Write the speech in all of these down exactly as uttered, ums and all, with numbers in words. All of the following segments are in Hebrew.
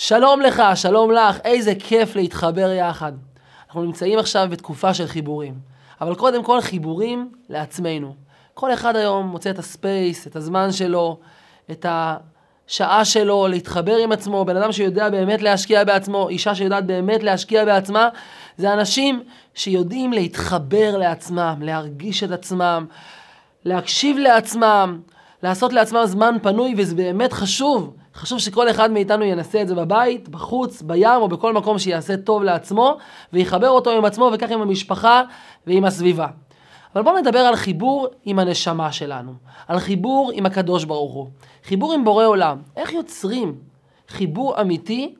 שלום לך, שלום לך, איזה כיף להתחבר יחד. אנחנו נמצאים עכשיו בתקופה של חיבורים, אבל קודם כל חיבורים לעצמנו. כל אחד היום מוצא את הספייס, את הזמן שלו, את השעה שלו, להתחבר עם עצמו. בן אדם שיודע באמת להשקיע בעצמו, אישה שיודעת באמת להשקיע בעצמה, זה אנשים שיודעים להתחבר לעצמם, להרגיש את עצמם, להקשיב לעצמם, לעשות לעצמם זמן פנוי, וזה באמת חשוב. חשוב שכל אחד מאיתנו ינסה את זה בבית, בחוץ, בים או בכל מקום שיעשה טוב לעצמו, ויחבר אותו עם עצמו וכך עם המשפחה ועם הסביבה. אבל בואו נדבר על חיבור עם הנשמה שלנו, על חיבור עם הקדוש ברוך הוא, חיבור עם בורא עולם. איך יוצרים חיבור אמיתי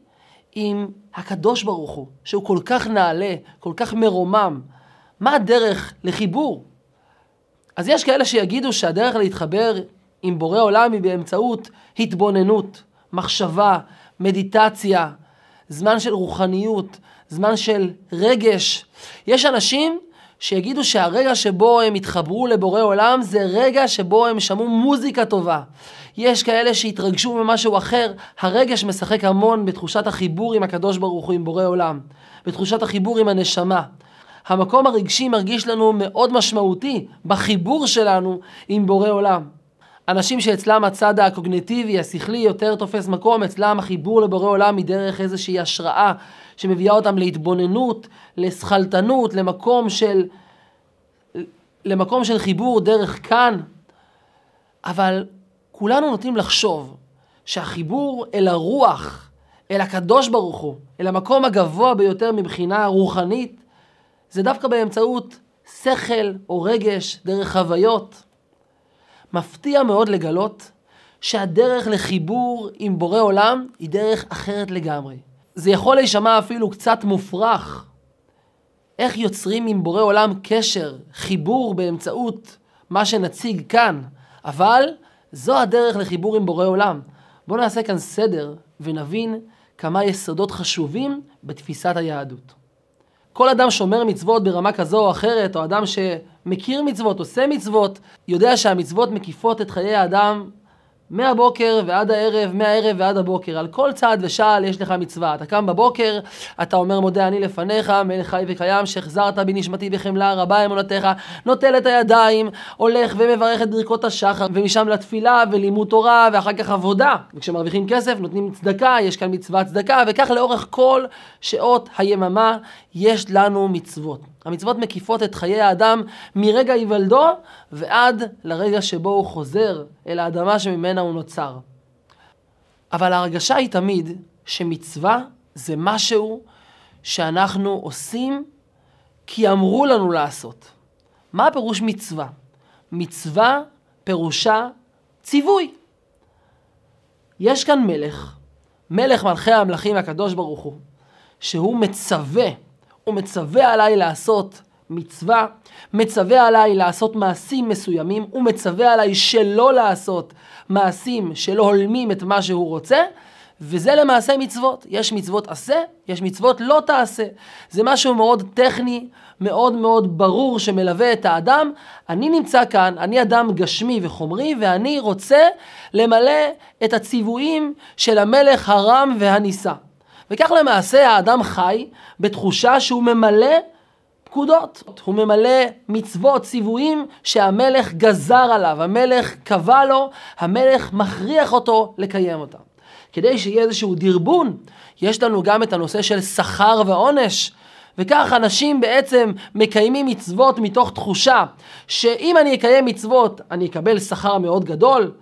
עם הקדוש ברוך הוא, שהוא כל כך נעלה, כל כך מרומם? מה הדרך לחיבור? אז יש כאלה שיגידו שהדרך להתחבר עם בורא עולם היא באמצעות התבוננות, מחשבה, מדיטציה, זמן של רוחניות, זמן של רגש. יש אנשים שיגידו שהרגע שבו הם התחברו לבורא עולם זה רגע שבו הם שמעו מוזיקה טובה. יש כאלה שהתרגשו ממשהו אחר. הרגש משחק המון בתחושת החיבור עם הקדוש ברוך הוא, עם בורא עולם, בתחושת החיבור עם הנשמה. המקום הרגשי מרגיש לנו מאוד משמעותי בחיבור שלנו עם בורא עולם. אנשים שאצלם הצד הקוגניטיבי, השכלי, יותר תופס מקום, אצלם החיבור לבורא עולם היא דרך איזושהי השראה שמביאה אותם להתבוננות, לסחלטנות, למקום של, למקום של חיבור דרך כאן. אבל כולנו נוטים לחשוב שהחיבור אל הרוח, אל הקדוש ברוך הוא, אל המקום הגבוה ביותר מבחינה רוחנית, זה דווקא באמצעות שכל או רגש, דרך חוויות. מפתיע מאוד לגלות שהדרך לחיבור עם בורא עולם היא דרך אחרת לגמרי. זה יכול להישמע אפילו קצת מופרך. איך יוצרים עם בורא עולם קשר, חיבור באמצעות מה שנציג כאן? אבל זו הדרך לחיבור עם בורא עולם. בואו נעשה כאן סדר ונבין כמה יסודות חשובים בתפיסת היהדות. כל אדם שומר מצוות ברמה כזו או אחרת, או אדם שמכיר מצוות, עושה מצוות, יודע שהמצוות מקיפות את חיי האדם מהבוקר ועד הערב, מהערב ועד הבוקר. על כל צעד ושעל יש לך מצווה. אתה קם בבוקר, אתה אומר מודה אני לפניך, מלך חי וקיים, שהחזרת בי נשמתי בחמלה רבה אמונתך, נוטל את הידיים, הולך ומברך את ברכות השחר, ומשם לתפילה ולימוד תורה ואחר כך עבודה. וכשמרוויחים כסף נותנים צדקה, יש כאן מצווה צדקה, וכך לאורך כל שעות היממה יש לנו מצוות. המצוות מקיפות את חיי האדם מרגע היוולדו ועד לרגע שבו הוא חוזר אל האדמה שממנה הוא נוצר. אבל ההרגשה היא תמיד שמצווה זה משהו שאנחנו עושים כי אמרו לנו לעשות. מה הפירוש מצווה? מצווה פירושה ציווי. יש כאן מלך, מלך מלכי המלכים הקדוש ברוך הוא, שהוא מצווה. הוא מצווה עליי לעשות מצווה, מצווה עליי לעשות מעשים מסוימים, הוא מצווה עליי שלא לעשות מעשים שלא הולמים את מה שהוא רוצה, וזה למעשה מצוות. יש מצוות עשה, יש מצוות לא תעשה. זה משהו מאוד טכני, מאוד מאוד ברור שמלווה את האדם. אני נמצא כאן, אני אדם גשמי וחומרי, ואני רוצה למלא את הציוויים של המלך הרם והניסה. וכך למעשה האדם חי בתחושה שהוא ממלא פקודות, הוא ממלא מצוות, ציוויים שהמלך גזר עליו, המלך קבע לו, המלך מכריח אותו לקיים אותם. כדי שיהיה איזשהו דרבון, יש לנו גם את הנושא של שכר ועונש, וכך אנשים בעצם מקיימים מצוות מתוך תחושה שאם אני אקיים מצוות אני אקבל שכר מאוד גדול,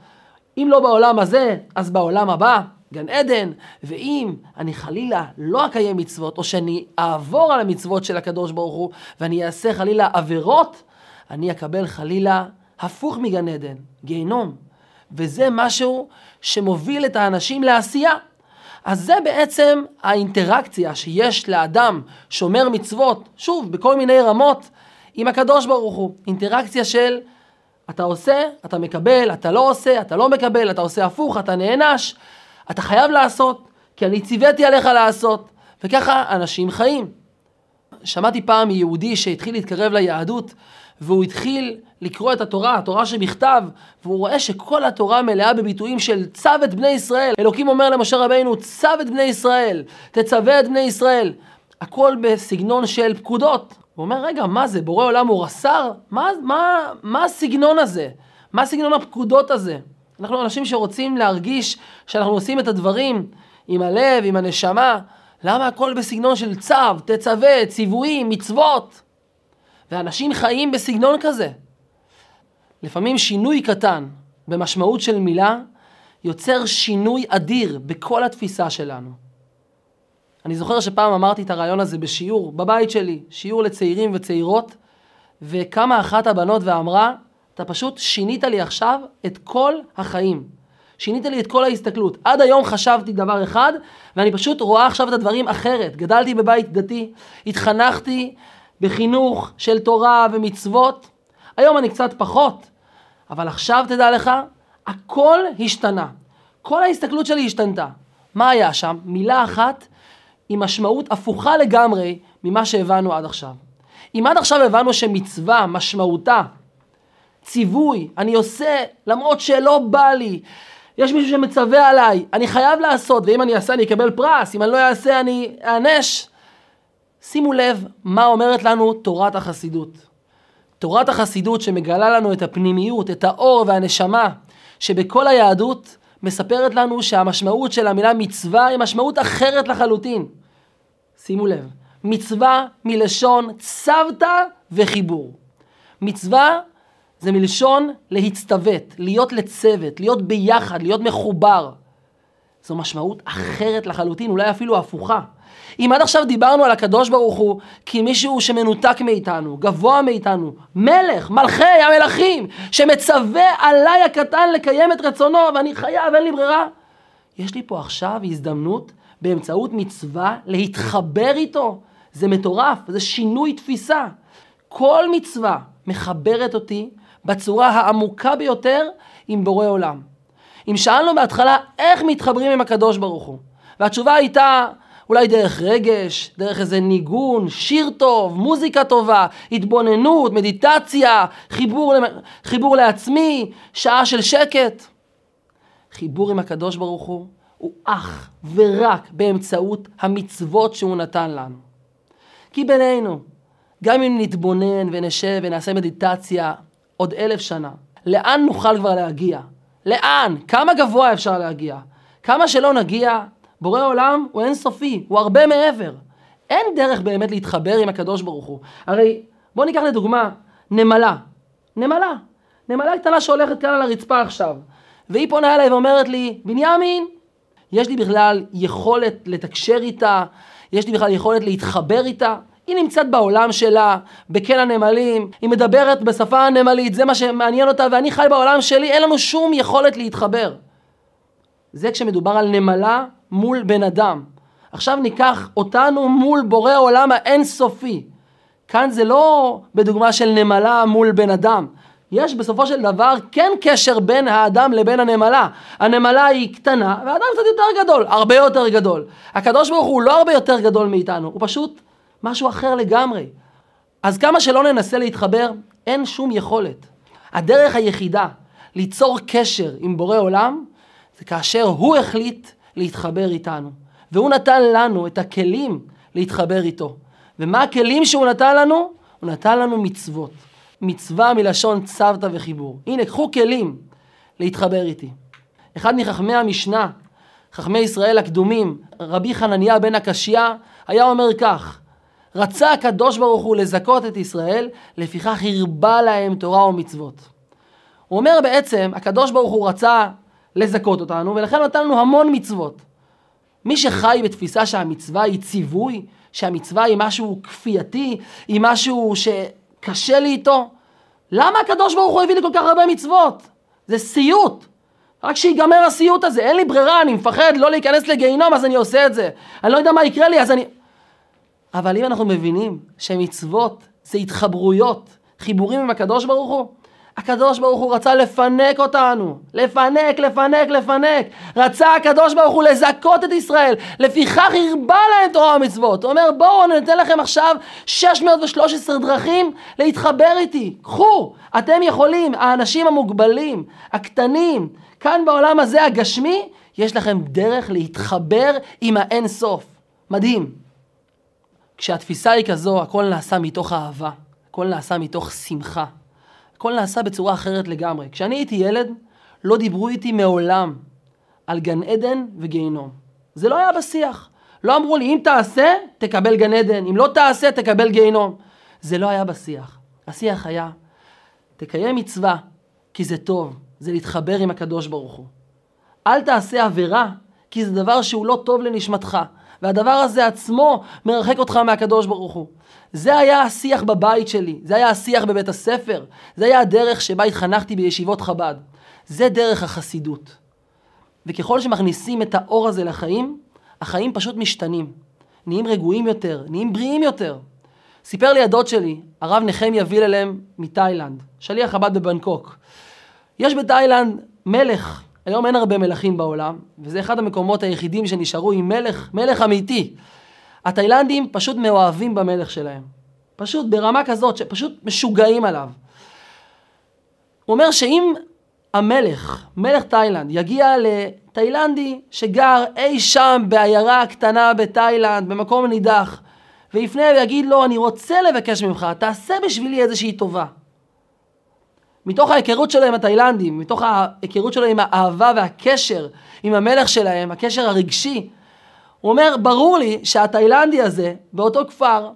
אם לא בעולם הזה אז בעולם הבא. גן עדן. ואם אני חלילה לא אקיים מצוות, או שאני אעבור על המצוות של הקדוש ברוך הוא ואני אעשה חלילה עבירות, אני אקבל חלילה הפוך מגן עדן, גיהנום. וזה משהו שמוביל את האנשים לעשייה. אז זה בעצם האינטראקציה שיש לאדם שומר מצוות, שוב בכל מיני רמות, עם הקדוש ברוך הוא. אינטראקציה של אתה עושה, אתה מקבל, אתה לא עושה, אתה לא מקבל, אתה עושה הפוך, אתה נענש, אתה חייב לעשות, כי אני ציוויתי עליך לעשות. וככה אנשים חיים. שמעתי פעם יהודי שהתחיל להתקרב ליהדות, והוא התחיל לקרוא את התורה, התורה שבכתב, והוא רואה שכל התורה מלאה בביטויים של צו את בני ישראל. אלוקים אומר למשה רבינו, צו את בני ישראל, תצווה את בני ישראל. הכל בסגנון של פקודות. הוא אומר, רגע, מה זה? בורא עולם הוא רס"ר? מה, מה, מה הסגנון הזה? מה סגנון הפקודות הזה? אנחנו אנשים שרוצים להרגיש שאנחנו עושים את הדברים עם הלב, עם הנשמה. למה הכל בסגנון של צו, תצווה, ציוויים, מצוות? ואנשים חיים בסגנון כזה. לפעמים שינוי קטן במשמעות של מילה יוצר שינוי אדיר בכל התפיסה שלנו. אני זוכר שפעם אמרתי את הרעיון הזה בשיעור, בבית שלי, שיעור לצעירים וצעירות, וקמה אחת הבנות ואמרה, אתה פשוט שינית לי עכשיו את כל החיים. שינית לי את כל ההסתכלות. עד היום חשבתי דבר אחד, ואני פשוט רואה עכשיו את הדברים אחרת. גדלתי בבית דתי, התחנכתי בחינוך של תורה ומצוות. היום אני קצת פחות, אבל עכשיו תדע לך, הכל השתנה. כל ההסתכלות שלי השתנתה. מה היה שם? מילה אחת עם משמעות הפוכה לגמרי ממה שהבנו עד עכשיו. אם עד עכשיו הבנו שמצווה, משמעותה, ציווי, אני עושה למרות שלא בא לי, יש מישהו שמצווה עליי, אני חייב לעשות, ואם אני אעשה אני אקבל פרס, אם אני לא אעשה אני אענש. שימו לב מה אומרת לנו תורת החסידות. תורת החסידות שמגלה לנו את הפנימיות, את האור והנשמה, שבכל היהדות מספרת לנו שהמשמעות של המילה מצווה היא משמעות אחרת לחלוטין. שימו לב, מצווה מלשון צוותא וחיבור. מצווה זה מלשון להצטוות, להיות לצוות, להיות ביחד, להיות מחובר. זו משמעות אחרת לחלוטין, אולי אפילו הפוכה. אם עד עכשיו דיברנו על הקדוש ברוך הוא כמישהו שמנותק מאיתנו, גבוה מאיתנו, מלך, מלכי המלכים, שמצווה עליי הקטן לקיים את רצונו, ואני חייב, אין לי ברירה. יש לי פה עכשיו הזדמנות באמצעות מצווה להתחבר איתו. זה מטורף, זה שינוי תפיסה. כל מצווה מחברת אותי בצורה העמוקה ביותר עם בורא עולם. אם שאלנו בהתחלה איך מתחברים עם הקדוש ברוך הוא, והתשובה הייתה אולי דרך רגש, דרך איזה ניגון, שיר טוב, מוזיקה טובה, התבוננות, מדיטציה, חיבור, חיבור לעצמי, שעה של שקט. חיבור עם הקדוש ברוך הוא הוא אך ורק באמצעות המצוות שהוא נתן לנו. כי בינינו, גם אם נתבונן ונשב ונעשה מדיטציה עוד אלף שנה, לאן נוכל כבר להגיע? לאן? כמה גבוה אפשר להגיע? כמה שלא נגיע, בורא עולם הוא אינסופי, הוא הרבה מעבר. אין דרך באמת להתחבר עם הקדוש ברוך הוא. הרי בוא ניקח לדוגמה נמלה. נמלה. נמלה קטנה שהולכת כאן על הרצפה עכשיו. והיא פונה אליי ואומרת לי, בנימין, יש לי בכלל יכולת לתקשר איתה, יש לי בכלל יכולת להתחבר איתה. היא נמצאת בעולם שלה, בקן הנמלים, היא מדברת בשפה הנמלית, זה מה שמעניין אותה, ואני חי בעולם שלי, אין לנו שום יכולת להתחבר. זה כשמדובר על נמלה מול בן אדם. עכשיו ניקח אותנו מול בורא עולם האינסופי. כאן זה לא בדוגמה של נמלה מול בן אדם. יש בסופו של דבר כן קשר בין האדם לבין הנמלה. הנמלה היא קטנה, והאדם קצת יותר גדול, הרבה יותר גדול. הקדוש ברוך הוא לא הרבה יותר גדול מאיתנו, הוא פשוט משהו אחר לגמרי. אז כמה שלא ננסה להתחבר, אין שום יכולת. הדרך היחידה ליצור קשר עם בורא עולם, זה כאשר הוא החליט להתחבר איתנו. והוא נתן לנו את הכלים להתחבר איתו. ומה הכלים שהוא נתן לנו? הוא נתן לנו מצוות. מצווה מלשון צוותא וחיבור. הנה, קחו כלים להתחבר איתי. אחד מחכמי המשנה, חכמי ישראל הקדומים, רבי חנניה בן הקשיא, היה אומר כך, רצה הקדוש ברוך הוא לזכות את ישראל, לפיכך הרבה להם תורה ומצוות. הוא אומר בעצם, הקדוש ברוך הוא רצה לזכות אותנו, ולכן נתן לנו המון מצוות. מי שחי בתפיסה שהמצווה היא ציווי, שהמצווה היא משהו כפייתי, היא משהו שקשה לי איתו, למה הקדוש ברוך הוא הביא לי כל כך הרבה מצוות? זה סיוט. רק שיגמר הסיוט הזה, אין לי ברירה, אני מפחד לא להיכנס לגיהינום, אז אני עושה את זה. אני לא יודע מה יקרה לי, אז אני... אבל אם אנחנו מבינים שמצוות זה התחברויות, חיבורים עם הקדוש ברוך הוא, הקדוש ברוך הוא רצה לפנק אותנו, לפנק, לפנק, לפנק. רצה הקדוש ברוך הוא לזכות את ישראל, לפיכך הרבה להם תורה ומצוות. הוא אומר, בואו, אני אתן לכם עכשיו שש מאות ושלוש עשרה דרכים להתחבר איתי. קחו, אתם יכולים, האנשים המוגבלים, הקטנים, כאן בעולם הזה הגשמי, יש לכם דרך להתחבר עם האין סוף. מדהים. כשהתפיסה היא כזו, הכל נעשה מתוך אהבה, הכל נעשה מתוך שמחה. הכל נעשה בצורה אחרת לגמרי. כשאני הייתי ילד, לא דיברו איתי מעולם על גן עדן וגיהנום. זה לא היה בשיח. לא אמרו לי, אם תעשה, תקבל גן עדן. אם לא תעשה, תקבל גיהנום. זה לא היה בשיח. השיח היה, תקיים מצווה, כי זה טוב. זה להתחבר עם הקדוש ברוך הוא. אל תעשה עבירה, כי זה דבר שהוא לא טוב לנשמתך. והדבר הזה עצמו מרחק אותך מהקדוש ברוך הוא. זה היה השיח בבית שלי, זה היה השיח בבית הספר, זה היה הדרך שבה התחנכתי בישיבות חב"ד. זה דרך החסידות. וככל שמכניסים את האור הזה לחיים, החיים פשוט משתנים. נהיים רגועים יותר, נהיים בריאים יותר. סיפר לי הדוד שלי, הרב נחמיה וילהלם מתאילנד, שליח חב"ד בבנקוק. יש בתאילנד מלך, היום אין הרבה מלכים בעולם, וזה אחד המקומות היחידים שנשארו עם מלך, מלך אמיתי. התאילנדים פשוט מאוהבים במלך שלהם. פשוט ברמה כזאת שפשוט משוגעים עליו. הוא אומר שאם המלך, מלך תאילנד, יגיע לתאילנדי שגר אי שם בעיירה קטנה בתאילנד, במקום נידח, ויפנה ויגיד לו, אני רוצה לבקש ממך, תעשה בשבילי איזושהי טובה. מתוך ההיכרות שלהם התאילנדים, מתוך ההיכרות שלהם האהבה והקשר עם המלך שלהם, הקשר הרגשי, הוא אומר, ברור לי שהתאילנדי הזה, באותו כפר,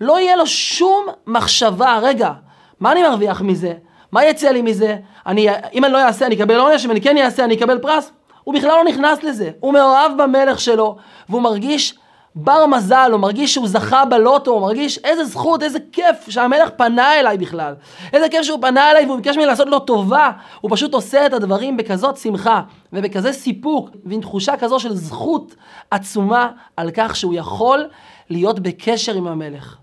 לא יהיה לו שום מחשבה, רגע, מה אני מרוויח מזה? מה יצא לי מזה? אני, אם אני לא אעשה, אני אקבל עונש, אם אני כן אעשה, אני אקבל פרס? הוא בכלל לא נכנס לזה. הוא מאוהב במלך שלו, והוא מרגיש בר מזל, הוא מרגיש שהוא זכה בלוטו, הוא מרגיש איזה זכות, איזה כיף שהמלך פנה אליי בכלל. איזה כיף שהוא פנה אליי והוא ביקש ממני לעשות לו טובה. הוא פשוט עושה את הדברים בכזאת שמחה ובכזה סיפוק ועם תחושה כזו של זכות עצומה על כך שהוא יכול להיות בקשר עם המלך.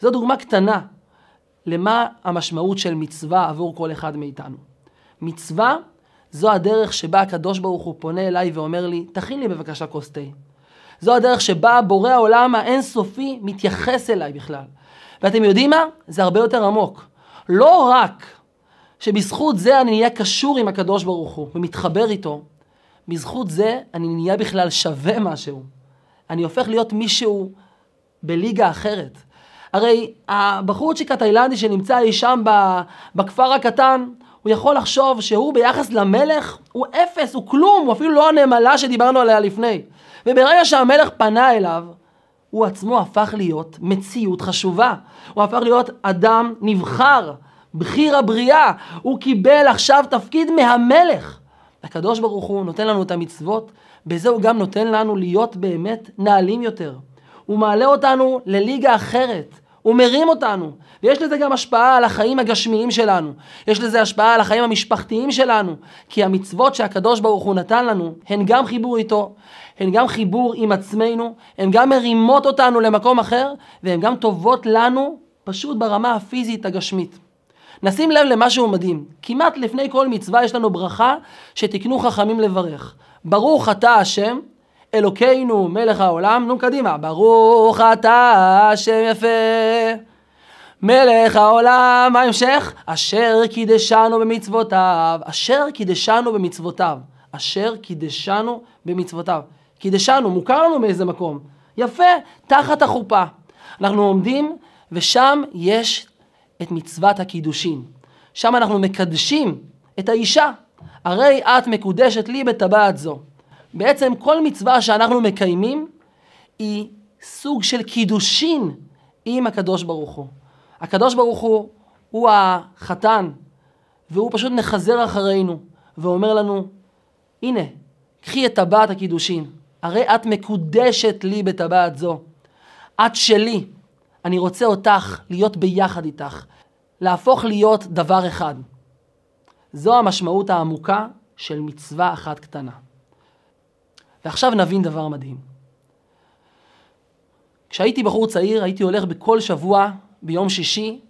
זו דוגמה קטנה למה המשמעות של מצווה עבור כל אחד מאיתנו. מצווה זו הדרך שבה הקדוש ברוך הוא פונה אליי ואומר לי, תכין לי בבקשה כוס תה. זו הדרך שבה בורא העולם האינסופי מתייחס אליי בכלל. ואתם יודעים מה? זה הרבה יותר עמוק. לא רק שבזכות זה אני נהיה קשור עם הקדוש ברוך הוא ומתחבר איתו, בזכות זה אני נהיה בכלל שווה משהו. אני הופך להיות מישהו בליגה אחרת. הרי הבחורצ'יק התאילנדי שנמצא אי שם בכפר הקטן, הוא יכול לחשוב שהוא ביחס למלך הוא אפס, הוא כלום, הוא אפילו לא הנמלה שדיברנו עליה לפני. וברגע שהמלך פנה אליו, הוא עצמו הפך להיות מציאות חשובה. הוא הפך להיות אדם נבחר, בחיר הבריאה. הוא קיבל עכשיו תפקיד מהמלך. הקדוש ברוך הוא נותן לנו את המצוות, בזה הוא גם נותן לנו להיות באמת נעלים יותר. הוא מעלה אותנו לליגה אחרת. הוא מרים אותנו, ויש לזה גם השפעה על החיים הגשמיים שלנו, יש לזה השפעה על החיים המשפחתיים שלנו, כי המצוות שהקדוש ברוך הוא נתן לנו, הן גם חיבור איתו, הן גם חיבור עם עצמנו, הן גם מרימות אותנו למקום אחר, והן גם טובות לנו פשוט ברמה הפיזית הגשמית. נשים לב למשהו מדהים, כמעט לפני כל מצווה יש לנו ברכה שתקנו חכמים לברך. ברוך אתה השם, אלוקינו מלך העולם, נו קדימה, ברוך אתה השם יפה, מלך העולם, מה המשך? אשר קידשנו במצוותיו, אשר קידשנו במצוותיו, אשר קידשנו במצוותיו, קידשנו, מוכר לנו מאיזה מקום, יפה, תחת החופה, אנחנו עומדים ושם יש את מצוות הקידושין, שם אנחנו מקדשים את האישה, הרי את מקודשת לי בטבעת זו. בעצם כל מצווה שאנחנו מקיימים היא סוג של קידושין עם הקדוש ברוך הוא. הקדוש ברוך הוא הוא החתן, והוא פשוט נחזר אחרינו ואומר לנו, הנה, קחי את טבעת הקידושין, הרי את מקודשת לי בטבעת זו. את שלי, אני רוצה אותך להיות ביחד איתך, להפוך להיות דבר אחד. זו המשמעות העמוקה של מצווה אחת קטנה. ועכשיו נבין דבר מדהים. כשהייתי בחור צעיר, הייתי הולך בכל שבוע, ביום שישי,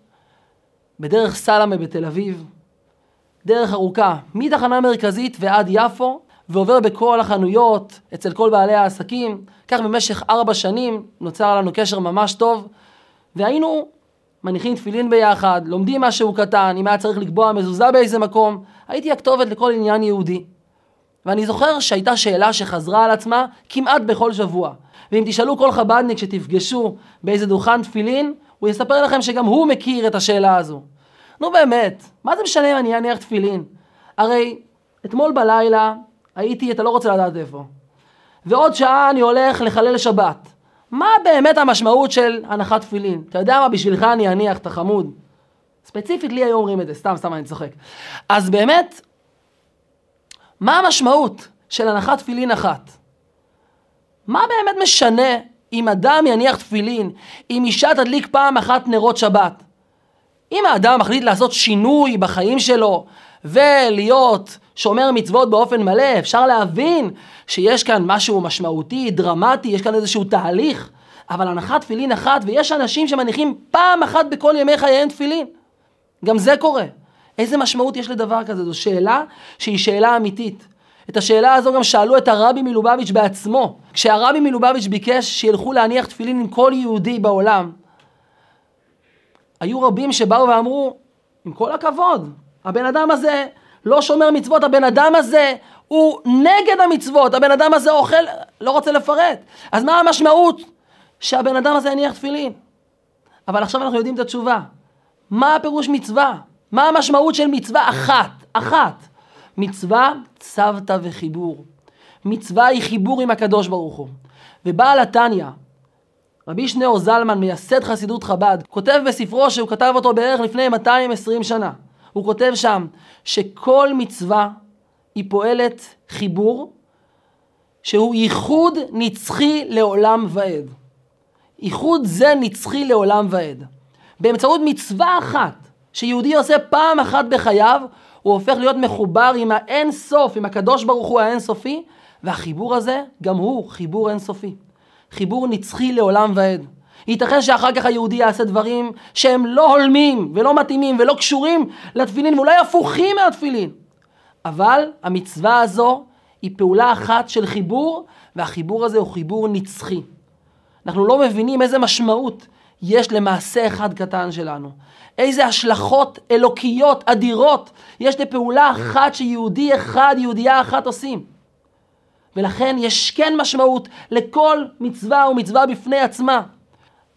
בדרך סלמה בתל אביב, דרך ארוכה מתחנה מרכזית ועד יפו, ועובר בכל החנויות, אצל כל בעלי העסקים. כך במשך ארבע שנים נוצר לנו קשר ממש טוב, והיינו מניחים תפילין ביחד, לומדים משהו קטן, אם היה צריך לקבוע מזוזה באיזה מקום, הייתי הכתובת לכל עניין יהודי. ואני זוכר שהייתה שאלה שחזרה על עצמה כמעט בכל שבוע. ואם תשאלו כל חבדניק שתפגשו באיזה דוכן תפילין, הוא יספר לכם שגם הוא מכיר את השאלה הזו. נו באמת, מה זה משנה אם אני אניח תפילין? הרי אתמול בלילה הייתי, אתה לא רוצה לדעת איפה. ועוד שעה אני הולך לחלל שבת. מה באמת המשמעות של הנחת תפילין? אתה יודע מה, בשבילך אני אניח, אתה חמוד. ספציפית לי היו אומרים את זה, סתם, סתם אני צוחק. אז באמת, מה המשמעות של הנחת תפילין אחת? מה באמת משנה אם אדם יניח תפילין, אם אישה תדליק פעם אחת נרות שבת? אם האדם מחליט לעשות שינוי בחיים שלו ולהיות שומר מצוות באופן מלא, אפשר להבין שיש כאן משהו משמעותי, דרמטי, יש כאן איזשהו תהליך. אבל הנחת תפילין אחת, ויש אנשים שמניחים פעם אחת בכל ימי חייהם תפילין. גם זה קורה. איזה משמעות יש לדבר כזה? זו שאלה שהיא שאלה אמיתית. את השאלה הזו גם שאלו את הרבי מלובביץ' בעצמו. כשהרבי מלובביץ' ביקש שילכו להניח תפילין עם כל יהודי בעולם, היו רבים שבאו ואמרו, עם כל הכבוד, הבן אדם הזה לא שומר מצוות, הבן אדם הזה הוא נגד המצוות, הבן אדם הזה אוכל, לא רוצה לפרט. אז מה המשמעות שהבן אדם הזה יניח תפילין? אבל עכשיו אנחנו יודעים את התשובה. מה הפירוש מצווה? מה המשמעות של מצווה אחת? אחת. מצווה צוותא וחיבור. מצווה היא חיבור עם הקדוש ברוך הוא. ובעל התניא, רבי שניאור זלמן, מייסד חסידות חב"ד, כותב בספרו שהוא כתב אותו בערך לפני מאתיים ועשרים שנה. הוא כותב שם שכל מצווה היא פועלת חיבור שהוא ייחוד נצחי לעולם ועד. ייחוד זה נצחי לעולם ועד. באמצעות מצווה אחת שיהודי עושה פעם אחת בחייו, הוא הופך להיות מחובר עם האין סוף, עם הקדוש ברוך הוא האינסופי, והחיבור הזה גם הוא חיבור אינסופי. חיבור נצחי לעולם ועד. ייתכן שאחר כך היהודי יעשה דברים שהם לא הולמים ולא מתאימים ולא קשורים לתפילין, ואולי הפוכים מהתפילין. אבל המצווה הזו היא פעולה אחת של חיבור, והחיבור הזה הוא חיבור נצחי. אנחנו לא מבינים איזה משמעות יש למעשה אחד קטן שלנו. איזה השלכות אלוקיות אדירות יש לפעולה אחת שיהודי אחד, יהודייה אחת עושים. ולכן יש כן משמעות לכל מצווה ומצווה בפני עצמה.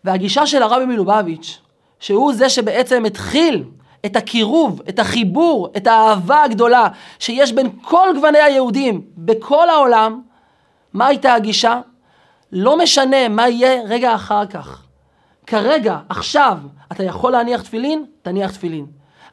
והגישה של הרבי מלובביץ', שהוא זה שבעצם התחיל את הקירוב, את החיבור, את האהבה הגדולה שיש בין כל גווני היהודים בכל העולם, מה הייתה הגישה? לא משנה מה יהיה רגע אחר כך. כרגע, עכשיו, אתה יכול להניח תפילין? תניח תפילין.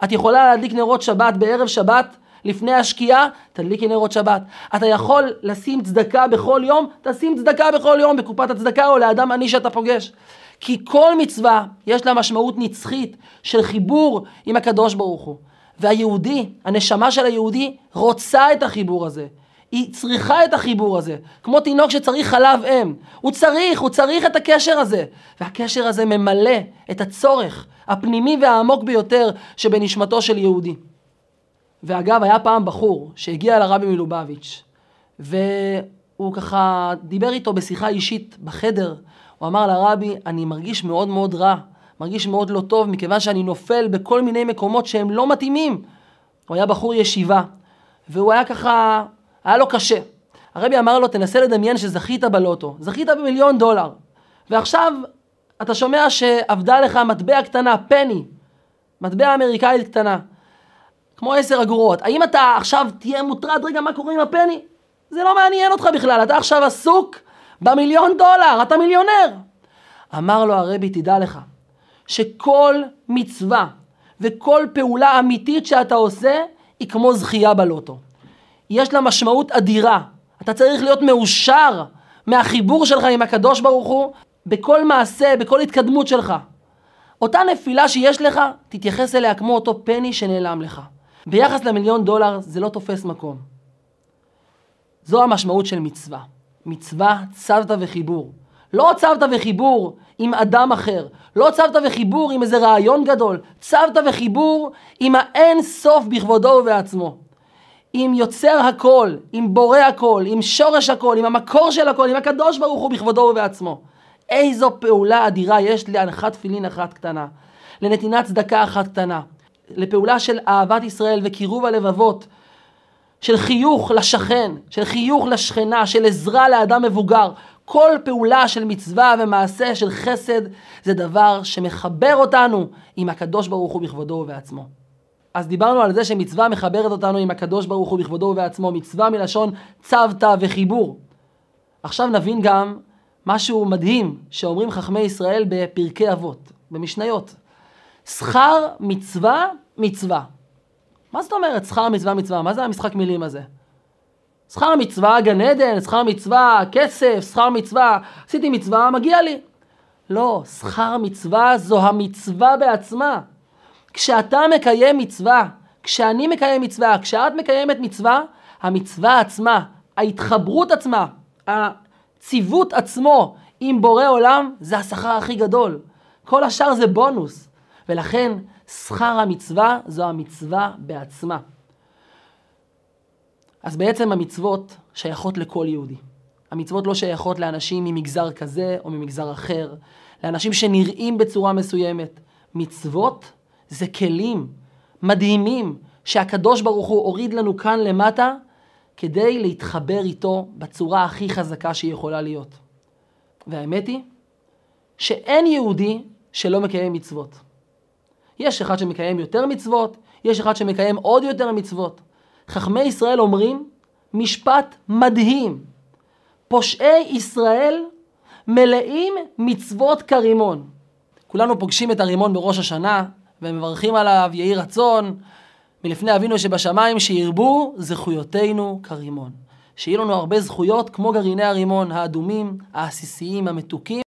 את יכולה להדליק נרות שבת בערב שבת, לפני השקיעה, תדליקי נרות שבת. אתה יכול לשים צדקה בכל יום, תשים צדקה בכל יום בקופת הצדקה או לאדם עני שאתה פוגש. כי כל מצווה יש לה משמעות נצחית של חיבור עם הקדוש ברוך הוא. והיהודי, הנשמה של היהודי, רוצה את החיבור הזה. היא צריכה את החיבור הזה, כמו תינוק שצריך חלב אם. הוא צריך, הוא צריך את הקשר הזה. והקשר הזה ממלא את הצורך הפנימי והעמוק ביותר שבנשמתו של יהודי. ואגב, היה פעם בחור שהגיע לרבי מלובביץ', והוא ככה דיבר איתו בשיחה אישית בחדר. הוא אמר לרבי, אני מרגיש מאוד מאוד רע, מרגיש מאוד לא טוב, מכיוון שאני נופל בכל מיני מקומות שהם לא מתאימים. הוא היה בחור ישיבה, והוא היה ככה, היה לו קשה. הרבי אמר לו, תנסה לדמיין שזכית בלוטו, זכית במיליון דולר, ועכשיו אתה שומע שעבדה לך מטבע קטנה, פני, מטבע אמריקאית קטנה, כמו עשר אגורות. האם אתה עכשיו תהיה מוטרד, רגע, מה קורה עם הפני? זה לא מעניין אותך בכלל, אתה עכשיו עסוק במיליון דולר, אתה מיליונר. אמר לו הרבי, תדע לך, שכל מצווה וכל פעולה אמיתית שאתה עושה, היא כמו זכייה בלוטו. יש לה משמעות אדירה. אתה צריך להיות מאושר מהחיבור שלך עם הקדוש ברוך הוא, בכל מעשה, בכל התקדמות שלך. אותה נפילה שיש לך, תתייחס אליה כמו אותו פני שנעלם לך. ביחס למיליון דולר זה לא תופס מקום. זו המשמעות של מצווה. מצווה צוותא וחיבור. לא צבת וחיבור עם אדם אחר, לא צבת וחיבור עם איזה רעיון גדול, צבת וחיבור עם האין סוף בכבודו ובעצמו. עם יוצר הכל, עם בורא הכל, עם שורש הכל, עם המקור של הכל, עם הקדוש ברוך הוא בכבודו ובעצמו. איזו פעולה אדירה יש להנחת תפילין אחת קטנה, לנתינת צדקה אחת קטנה, לפעולה של אהבת ישראל וקירוב הלבבות, של חיוך לשכן, של חיוך לשכנה, של עזרה לאדם מבוגר. כל פעולה של מצווה ומעשה של חסד זה דבר שמחבר אותנו עם הקדוש ברוך הוא בכבודו ובעצמו. אז דיברנו על זה שמצווה מחברת אותנו עם הקדוש ברוך הוא בכבודו ובעצמו, מצווה מלשון צוותא וחיבור. עכשיו נבין גם משהו מדהים שאומרים חכמי ישראל בפרקי אבות, במשניות. שכר מצווה מצווה. מה זאת אומרת שכר מצווה מצווה? מה זה המשחק מילים הזה? שכר מצווה גן עדן, שכר מצווה כסף, שכר מצווה עשיתי מצווה מגיע לי. לא, שכר מצווה זו המצווה בעצמה. כשאתה מקיים מצווה, כשאני מקיים מצווה, כשאת מקיימת מצווה, המצווה עצמה, ההתחברות עצמה, הציוות עצמו עם בורא עולם, זה השכר הכי גדול. כל השאר זה בונוס. ולכן שכר המצווה זו המצווה בעצמה. אז בעצם המצוות שייכות לכל יהודי. המצוות לא שייכות לאנשים ממגזר כזה או ממגזר אחר, לאנשים שנראים בצורה מסוימת. מצוות זה כלים מדהימים שהקדוש ברוך הוא הוריד לנו כאן למטה, כדי להתחבר איתו בצורה הכי חזקה שהיא יכולה להיות. והאמת היא שאין יהודי שלא מקיים מצוות. יש אחד שמקיים יותר מצוות, יש אחד שמקיים עוד יותר מצוות. חכמי ישראל אומרים משפט מדהים. פושעי ישראל מלאים מצוות כרימון. כולנו פוגשים את הרימון בראש השנה ומברכים עליו יהי רצון. מלפני אבינו שבשמיים שירבו זכויותינו כרימון. שיהיו לנו הרבה זכויות כמו גרעיני הרימון האדומים, העסיסיים, המתוקים.